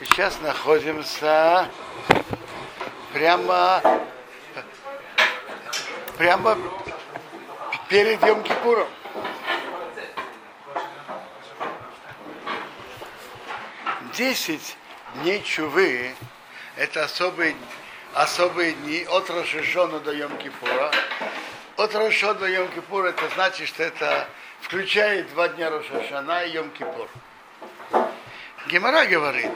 Сейчас находимся прямо перед Йом-Кипуром. Десять дней Чувы – это особые дни от Рош-Шана до Йом-Кипура. От Рош-Шана до Йом-Кипура – это значит, что это включает 2 дня Рош-Шана и Йом-Кипур. Гемара говорит,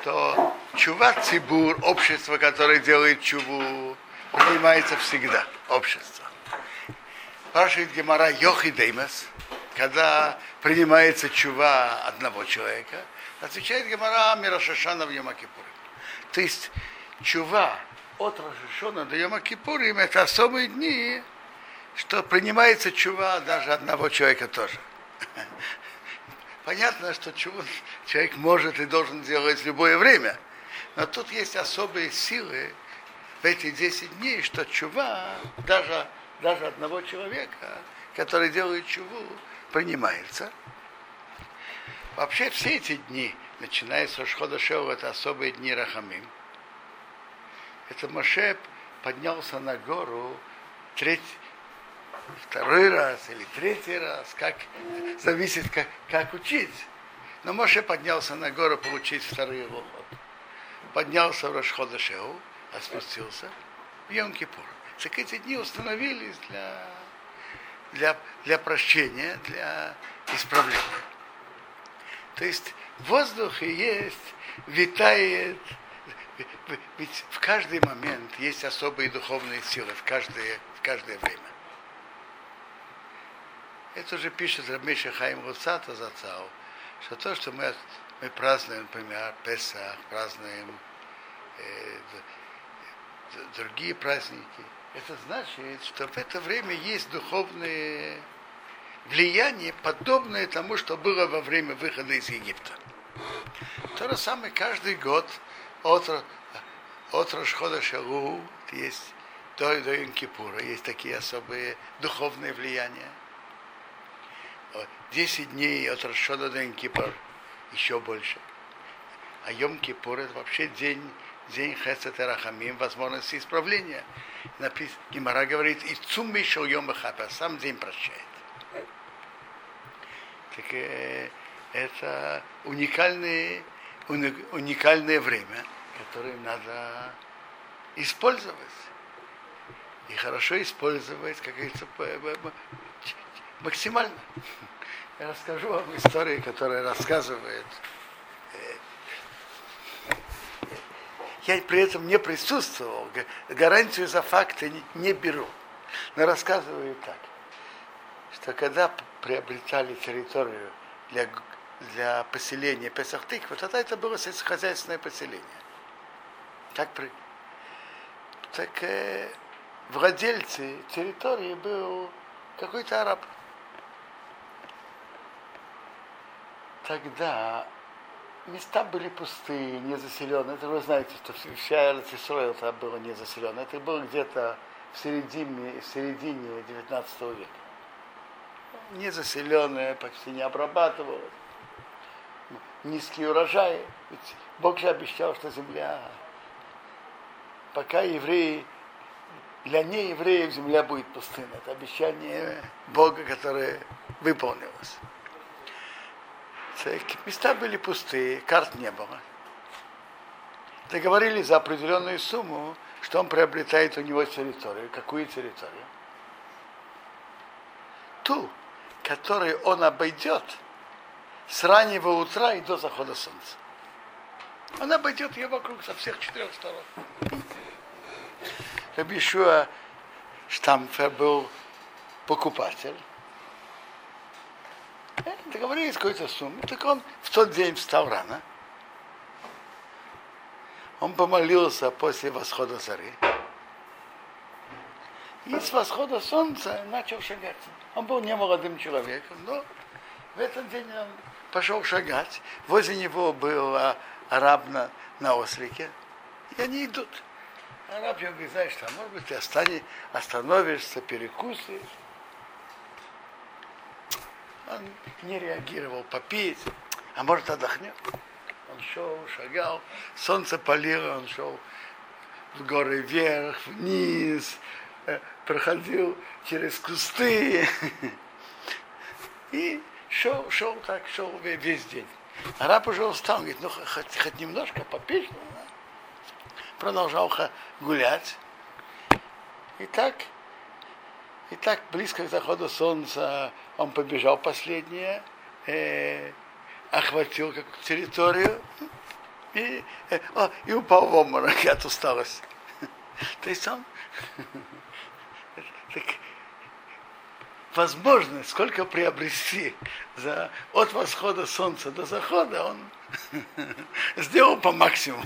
что чува цибур, общество, которое делает чуву, принимается всегда, общество. Спрашивает Гемара Йохи Деймес, когда принимается чува одного человека, отвечает Гемара Мирошашана в Йом-Кипур. То есть чува от Рошашана до Йом-Кипура, им это особые дни, что принимается чува даже одного человека тоже. Понятно, что человек может и должен делать в любое время, но тут есть особые силы в эти 10 дней, что чува, даже одного человека, который делает чуву, принимается. Вообще все эти дни, начиная с Шхода Шева, это особые дни Рахамим. Это Моше поднялся на гору второй раз или третий раз, зависит, как учить. Но Моше поднялся на гору получить второй лохот. Поднялся в Рош ходеш Элул, а спустился в Йом-Кипур. Так эти дни установились для прощения, для исправления. То есть в воздухе витает, ведь в каждый момент есть особые духовные силы, в каждое время. Это уже пишет Рабби Хаим Уотсат, что то, что мы празднуем, например, Песах, празднуем другие праздники, это значит, что в это время есть духовное влияние, подобное тому, что было во время выхода из Египта. То же самое каждый год от Рош ходеш Элул есть до Йом-Кипура, есть такие особые духовные влияния. 10 дней от Рош-Шана до Йом-Кипур еще больше. А Йом-Кипур это вообще день Хесед ве-Рахамим, возможности исправления. Гемара говорит, и цум ми-йом хапер, сам день прощает. Так это уникальное время, которое надо использовать. И хорошо использовать, как говорится, максимально. Я расскажу вам историю, которая рассказывает. Я при этом не присутствовал, гарантию за факты не беру. Но рассказываю так, что когда приобретали территорию для поселения Песахтык, вот тогда это было сельскохозяйственное поселение. Так владельцы территории был какой-то араб. Тогда места были пустые, не заселенные. Это вы знаете, что вся Эрец-Исраэль там была не заселена. Это было где-то в середине 19 века. Не заселенное, почти не обрабатывалось. Низкие урожаи. Ведь Бог же обещал, что земля, пока евреи, для неевреев земля будет пустынна. Это обещание Бога, которое выполнилось. Места были пустые, карт не было. Договорились за определенную сумму, что он приобретает у него территорию. Какую территорию? Ту, которую он обойдет с раннего утра и до захода солнца. Он обойдет ее вокруг со всех 4 сторон. Рабишуа Штампфер был покупатель. Договорились какой-то суммы. Так он в тот день встал рано. Он помолился после восхода зари. И с восхода солнца начал шагать. Он был не молодым человеком, но в этот день он пошел шагать. Возле него был араб на острике. И они идут. Араб ему говорит, знаешь, а может быть ты остановишься, перекусишь. Он не реагировал попить, а может отдохнет. Он шел, шагал, солнце палило, он шел в горы вверх, вниз, проходил через кусты и шел так, шел весь день. А раб уже устал, говорит, ну хоть немножко попить. Продолжал гулять. И так близко к заходу солнца он побежал последнее, охватил какую-то территорию и упал в обморок от усталости. То есть он... Возможность, сколько приобрести от восхода солнца до захода, он сделал по максимуму.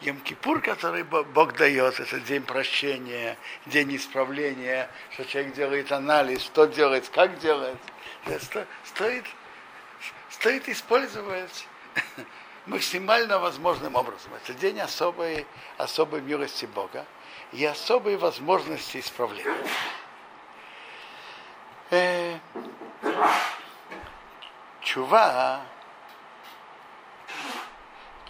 Йом-Кипур, который Бог дает, это день прощения, день исправления, что человек делает анализ, что делает, как делает. Стоит использовать максимально возможным образом. Это день особой милости Бога и особой возможности исправления. Чува,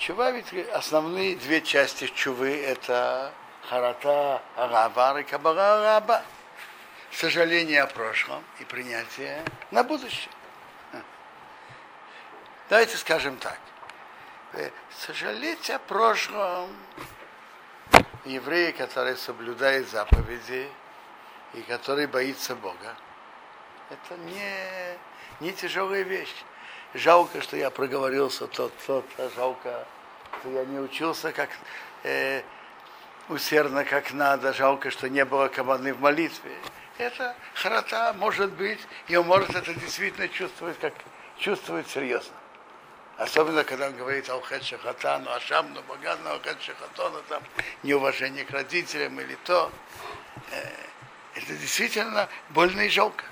ведь основные две части чувы — это харата аравар и кабара араба. Сожаление о прошлом и принятие на будущее. Давайте скажем так. Сожалеть о прошлом. Еврей, который соблюдает заповеди и который боится Бога. Это не тяжелая вещь. Жалко, что я проговорился тот, жалко, что я не учился как усердно, как надо, жалко, что не было команды в молитве. Это харата, может быть, и он может это действительно чувствовать, как чувствовать серьезно. Особенно, когда он говорит «Алхет шахатану, ашамну, багану, алхет шахатону», там, неуважение к родителям или то. Это действительно больно и жалко.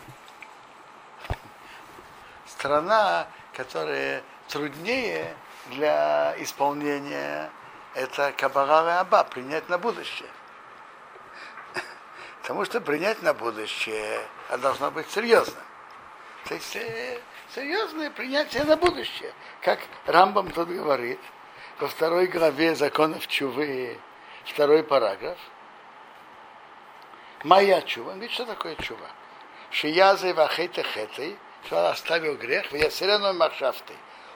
Страна, которая труднее для исполнения, это кабара аба, принять на будущее. Потому что принять на будущее должно быть серьезно. То есть серьезное принятие на будущее. Как Рамбам тут говорит, во 2 главе законов Чувы, 2 параграф. Моя Чува. Он говорит, что такое Чува? Шиязы вахейте хеты. Что оставил грех,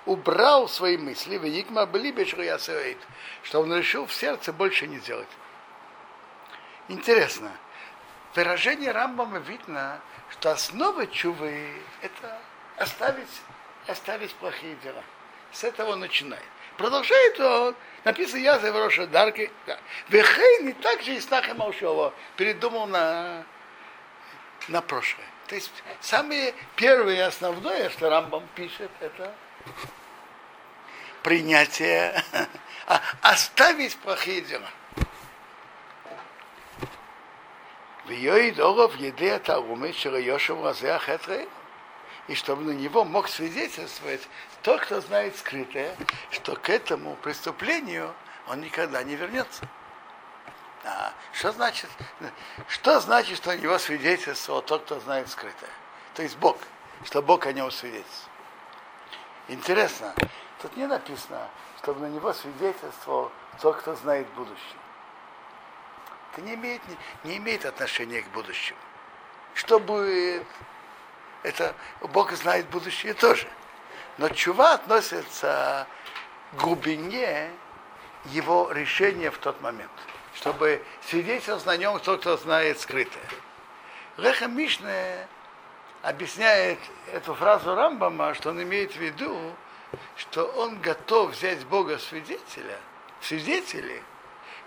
убрал свои мысли, что он решил в сердце больше не делать. Интересно, в выражении Рамбама видно, что основа чувы – это оставить плохие дела. С этого он начинает. Продолжает он, написано «Язы вороша дарки». Вехейн и также и снаха молчала, передумал на прошлое. То есть самое первое и основное, что Рамбам пишет, это принятие, оставить плохие дела. И чтобы на него мог свидетельствовать тот, кто знает скрытое, что к этому преступлению он никогда не вернется. Что значит, что у него свидетельствовал тот, кто знает скрытое? То есть Бог, что Бог о нем свидетельствует. Интересно, тут не написано, чтобы на него свидетельствовал тот, кто знает будущее. Это не имеет отношения к будущему. Что будет, это Бог знает будущее тоже. Но чува относится к глубине его решения в тот момент. Чтобы свидетельствовал на нем тот, кто знает скрытое. Леха Мишне объясняет эту фразу Рамбама, что он имеет в виду, что он готов взять Бога свидетелей,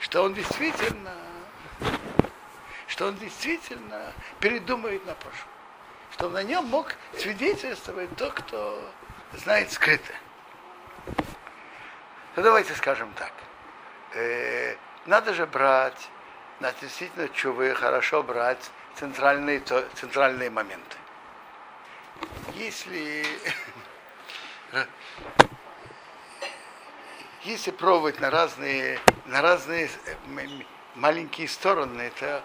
что он действительно передумает на прошлое, что на нем мог свидетельствовать тот, кто знает скрытое. Ну, давайте скажем так. Надо же брать, действительно, чувы, хорошо брать центральные моменты. Если пробовать на разные маленькие стороны, это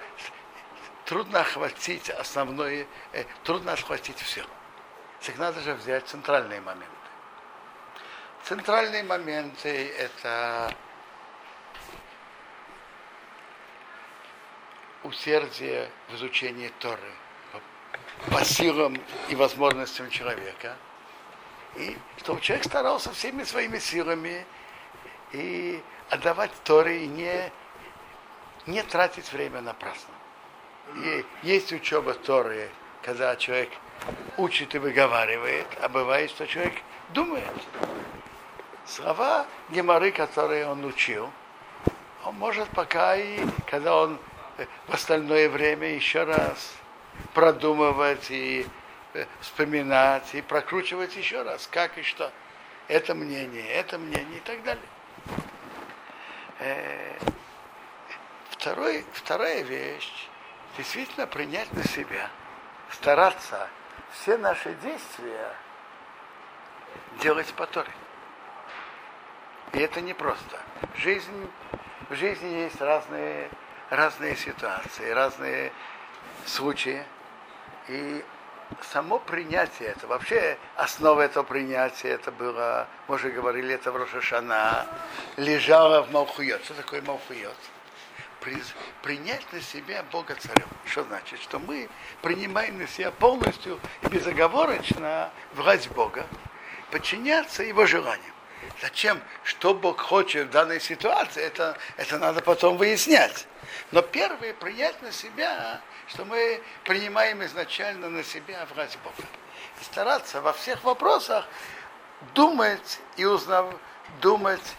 трудно охватить все. всегда надо же взять центральные моменты. Центральные моменты – это усердие в изучении Торы по силам и возможностям человека, и чтобы человек старался всеми своими силами и отдавать Торе, и не тратить время напрасно. И есть учеба Торы, когда человек учит и выговаривает, а бывает, что человек думает. Слова Гемары, которые он учил, он может пока и, когда он в остальное время еще раз продумывать и вспоминать, и прокручивать еще раз, как и что. Это мнение и так далее. Вторая вещь, действительно принять на себя, стараться все наши действия делать по Торе. И это непросто. В жизни есть разные ситуации, разные случаи. И само принятие этого, вообще основа этого принятия, это было, мы уже говорили, это в Рош-Шана, лежало в Малхуёт. Что такое Малхуёт? Принять на себя Бога Царем. Что значит? Что мы принимаем на себя полностью и безоговорочно власть Бога, подчиняться Его желаниям. Зачем? Что Бог хочет в данной ситуации, это надо потом выяснять. Но первое, принять на себя, что мы принимаем изначально на себя власть Бога. И стараться во всех вопросах думать и думать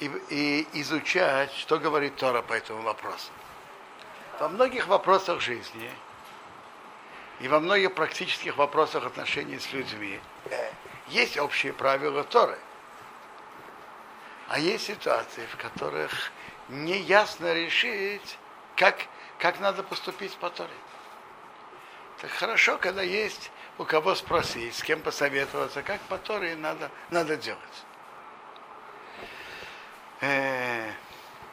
и изучать, что говорит Тора по этому вопросу. Во многих вопросах жизни и во многих практических вопросах отношений с людьми есть общие правила Торы. А есть ситуации, в которых неясно решить, как надо поступить по Торе. Так хорошо, когда есть у кого спросить, с кем посоветоваться, как по Торе надо делать.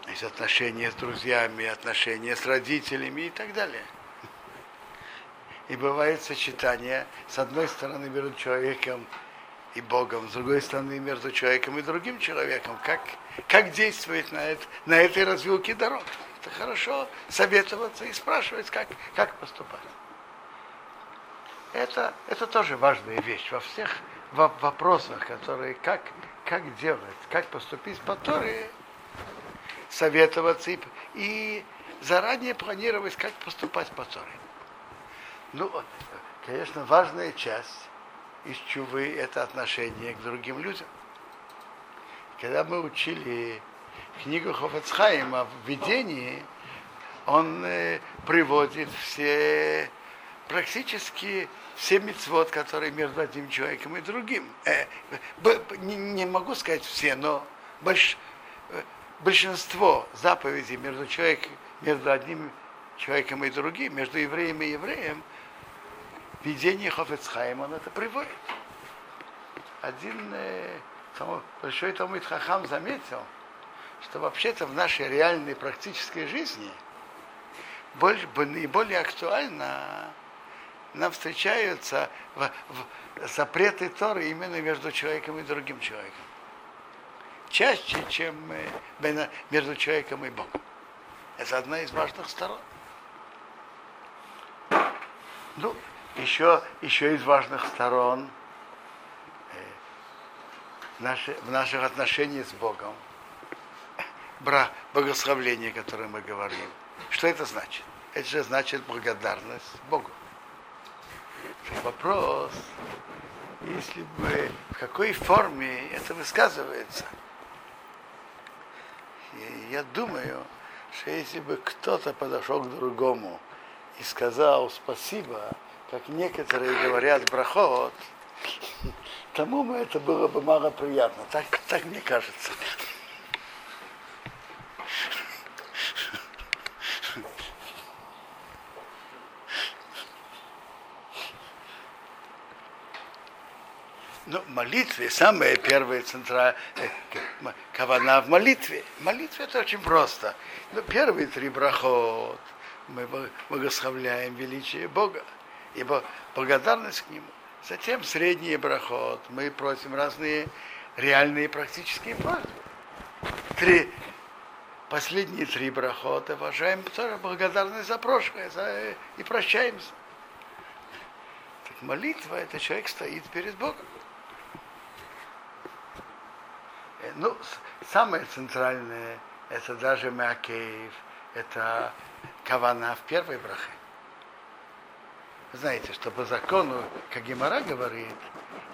Есть отношения с друзьями, отношения с родителями и так далее. И бывает сочетание, с одной стороны, между человеком и Богом, с другой стороны, между человеком и другим человеком, как действовать на этой развилке дорог. Это хорошо советоваться и спрашивать, как поступать. Это тоже важная вещь во всех вопросах, которые как делать, как поступить по Торе, советоваться и заранее планировать, как поступать по Торе. Ну, конечно, важная часть из Чувы — это отношение к другим людям. Когда мы учили книгу Хофетсхайма «Видение», он приводит практически все мицвот, которые между одним человеком и другим. Не могу сказать все, но большинство заповедей между одним человеком и другим, между евреем и евреем, Видение Хофетсхайма, он это приводит. Один большой Талмид Хахам заметил, что вообще-то в нашей реальной практической жизни наиболее актуально нам встречаются запреты Торы именно между человеком и другим человеком. Чаще, чем между человеком и Богом. Это одна из важных сторон. Ну, еще из важных сторон в наших отношениях с Богом благословление, о котором мы говорим. Что это значит? Это же значит благодарность Богу. Вопрос, если бы в какой форме это высказывается. И я думаю, что если бы кто-то подошел к другому и сказал спасибо, как некоторые говорят брахот, тому бы это было бы малоприятно. Так мне кажется. Но в молитве самая первая центральная кавана в молитве. Молитва — это очень просто. Но первые три брахот мы благословляем величие Бога. Ибо благодарность к Нему. Затем средний брахот. Мы просим разные реальные практические просьбы. Последние три брахота выражаем тоже благодарность за прошлое и прощаемся. Так молитва — это человек стоит перед Богом. Ну, самое центральное — это даже Меакеев, это кавана в первой брахе. Знаете, что по закону, как Гемара говорит,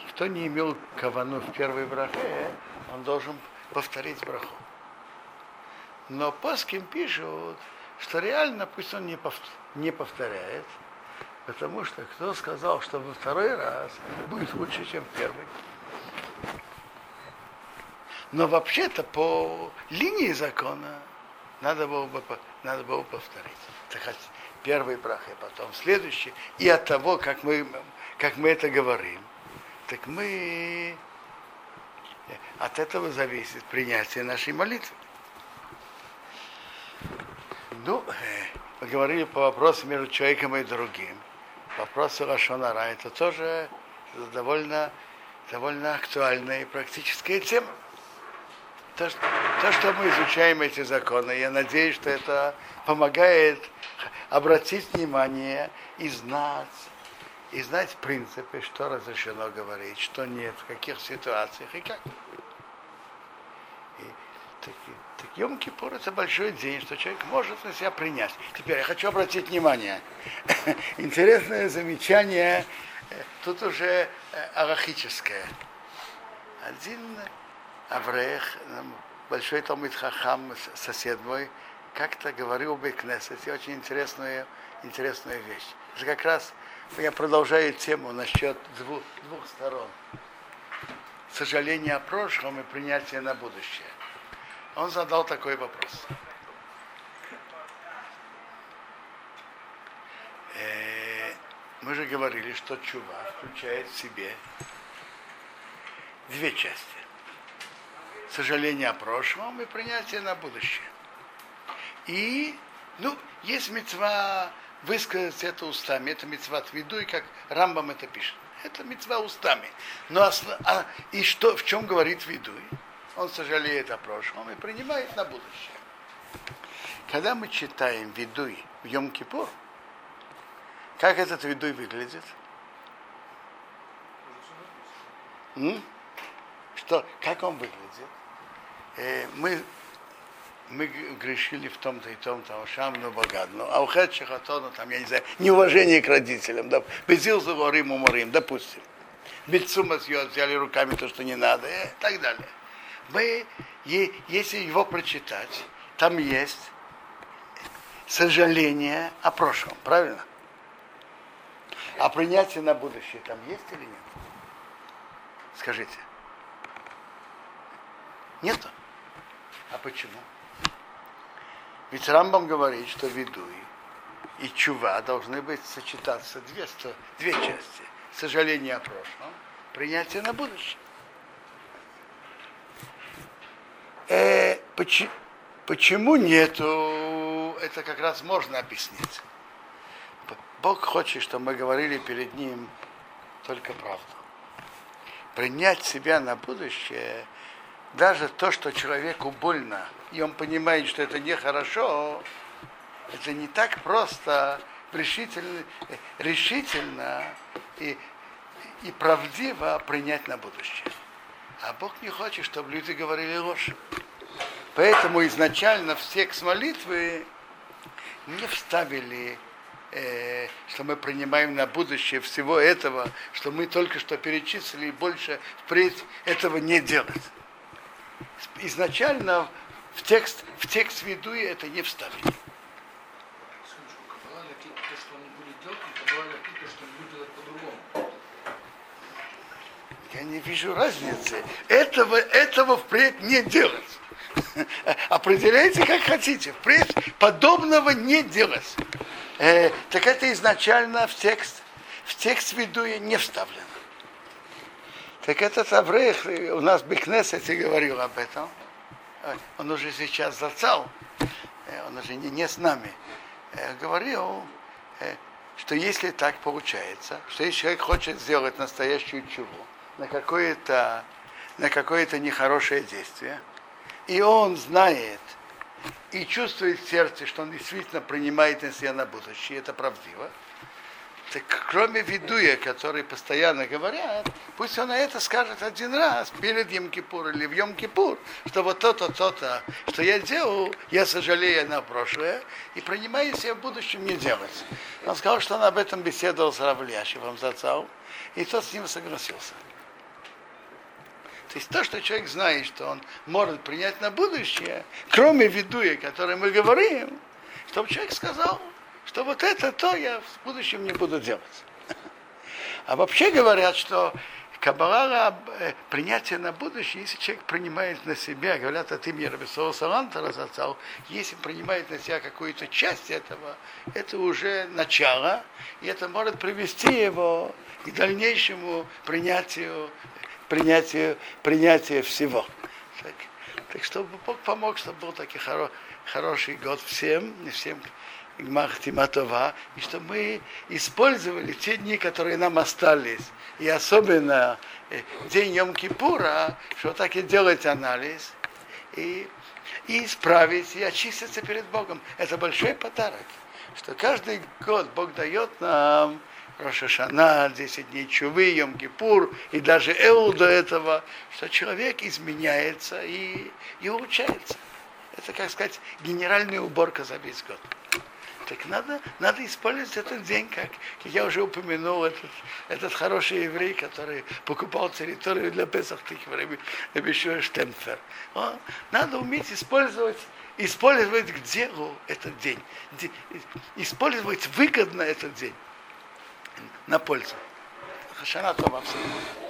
кто не имел кавану в первой брахе, он должен повторить браху. Но поским пишут, что реально пусть он не повторяет, потому что кто сказал, что во второй раз будет лучше, чем в первый. Но вообще-то по линии закона надо было повторить. Так, первый брах, и потом следующий. И от того, как мы это говорим, так мы от этого зависит принятие нашей молитвы. Ну, мы говорили по вопросу между человеком и другим. Вопрос Рош-Шана — это тоже довольно актуальная и практическая тема. То, что мы изучаем эти законы, я надеюсь, что это помогает обратить внимание и знать в принципе, что разрешено говорить, что нет, в каких ситуациях и как. Так Йом-Кипур — это большой день, что человек может на себя принять. Теперь я хочу обратить внимание. Интересное замечание, тут уже арахическое. Один аврех, большой талмид хахам, сосед мой, как-то говорил в бейт-кнесете очень интересную вещь. Это как раз я продолжаю тему насчет двух сторон. Сожаление о прошлом и принятие на будущее. Он задал такой вопрос. Мы же говорили, что Тшува включает в себе две части. Сожаление о прошлом и принятие на будущее. И, есть митцва высказать это устами. Это митцва Видуй, как Рамбам это пишет. Это митцва устами. И что, в чем говорит Видуй? Он сожалеет о прошлом и принимает на будущее. Когда мы читаем Видуй в Йом-Кипур, как этот Видуй выглядит? Как он выглядит? Мы грешили в том-то и том-то, шамну богадну, а ухед шахатону, там, я не знаю, неуважение к родителям, да, безилзу горим уморим, допустим, бицума съел, взяли руками то, что не надо, и так далее. Если его прочитать, там есть сожаление о прошлом, правильно? А принятие на будущее там есть или нет? Скажите. Нету. А почему? Ведь Рамбам говорит, что Видуй и Чува должны быть сочетаться две части. Сожаление о прошлом, принятие на будущее. Почему нету? Это как раз можно объяснить. Бог хочет, чтобы мы говорили перед Ним только правду. Принять себя на будущее, даже то, что человеку больно, и он понимает, что это нехорошо, это не так просто, решительно и правдиво принять на будущее. А Бог не хочет, чтобы люди говорили ложь. Поэтому изначально в текст молитвы не вставили, что мы принимаем на будущее всего этого, что мы только что перечислили, и больше впредь этого не делать. Изначально в текст Видуи это не вставили. Я не вижу разницы. Этого впредь не делать. Определяйте, как хотите. Впредь подобного не делать. Так это изначально в текст Видуя не вставлено. Так этот аврех у нас в бейт-кнесете говорил об этом. Он уже сейчас зацал. Он уже не с нами. Говорил, что если так получается, что если человек хочет сделать настоящую чуву на какое-то нехорошее действие, и он знает и чувствует в сердце, что он действительно принимает на себя на будущее, это правдиво, так кроме Видуя, который постоянно говорят, пусть он это скажет один раз перед Йом-Кипур или в Йом-Кипур, что вот то-то, то-то, что я делал, я сожалею на прошлое, и принимаю себя в будущем не делать. Он сказал, что он об этом беседовал с Равлящиком, и тот с ним согласился. То есть то, что человек знает, что он может принять на будущее, кроме Видуя, о котором мы говорим, чтобы человек сказал, что вот это то я в будущем не буду делать. А вообще говорят, что каббала принятие на будущее, если человек принимает на себя, говорят от имени Рабишуа Саланта, если принимает на себя какую-то часть этого, это уже начало, и это может привести его к дальнейшему принятию всего. Так чтобы Бог помог, чтобы был такой хороший год всем, и всем Гмахтим това, и что мы использовали те дни, которые нам остались, и особенно день Йом-Кипура, что так и делать анализ, и исправить, и очиститься перед Богом. Это большой подарок, что каждый год Бог дает нам Рош ха Шана, 10 дней Чувы, Йом-Кипур, и даже Элул до этого, что человек изменяется и улучшается. Это, как сказать, генеральная уборка за весь год. Так надо использовать этот день, как я уже упомянул, этот хороший еврей, который покупал территорию для Песахтыка, Рабишуа Штампфер. Надо уметь использовать к делу этот день, использовать выгодно этот день на пользу. Хашана Тома абсолютно.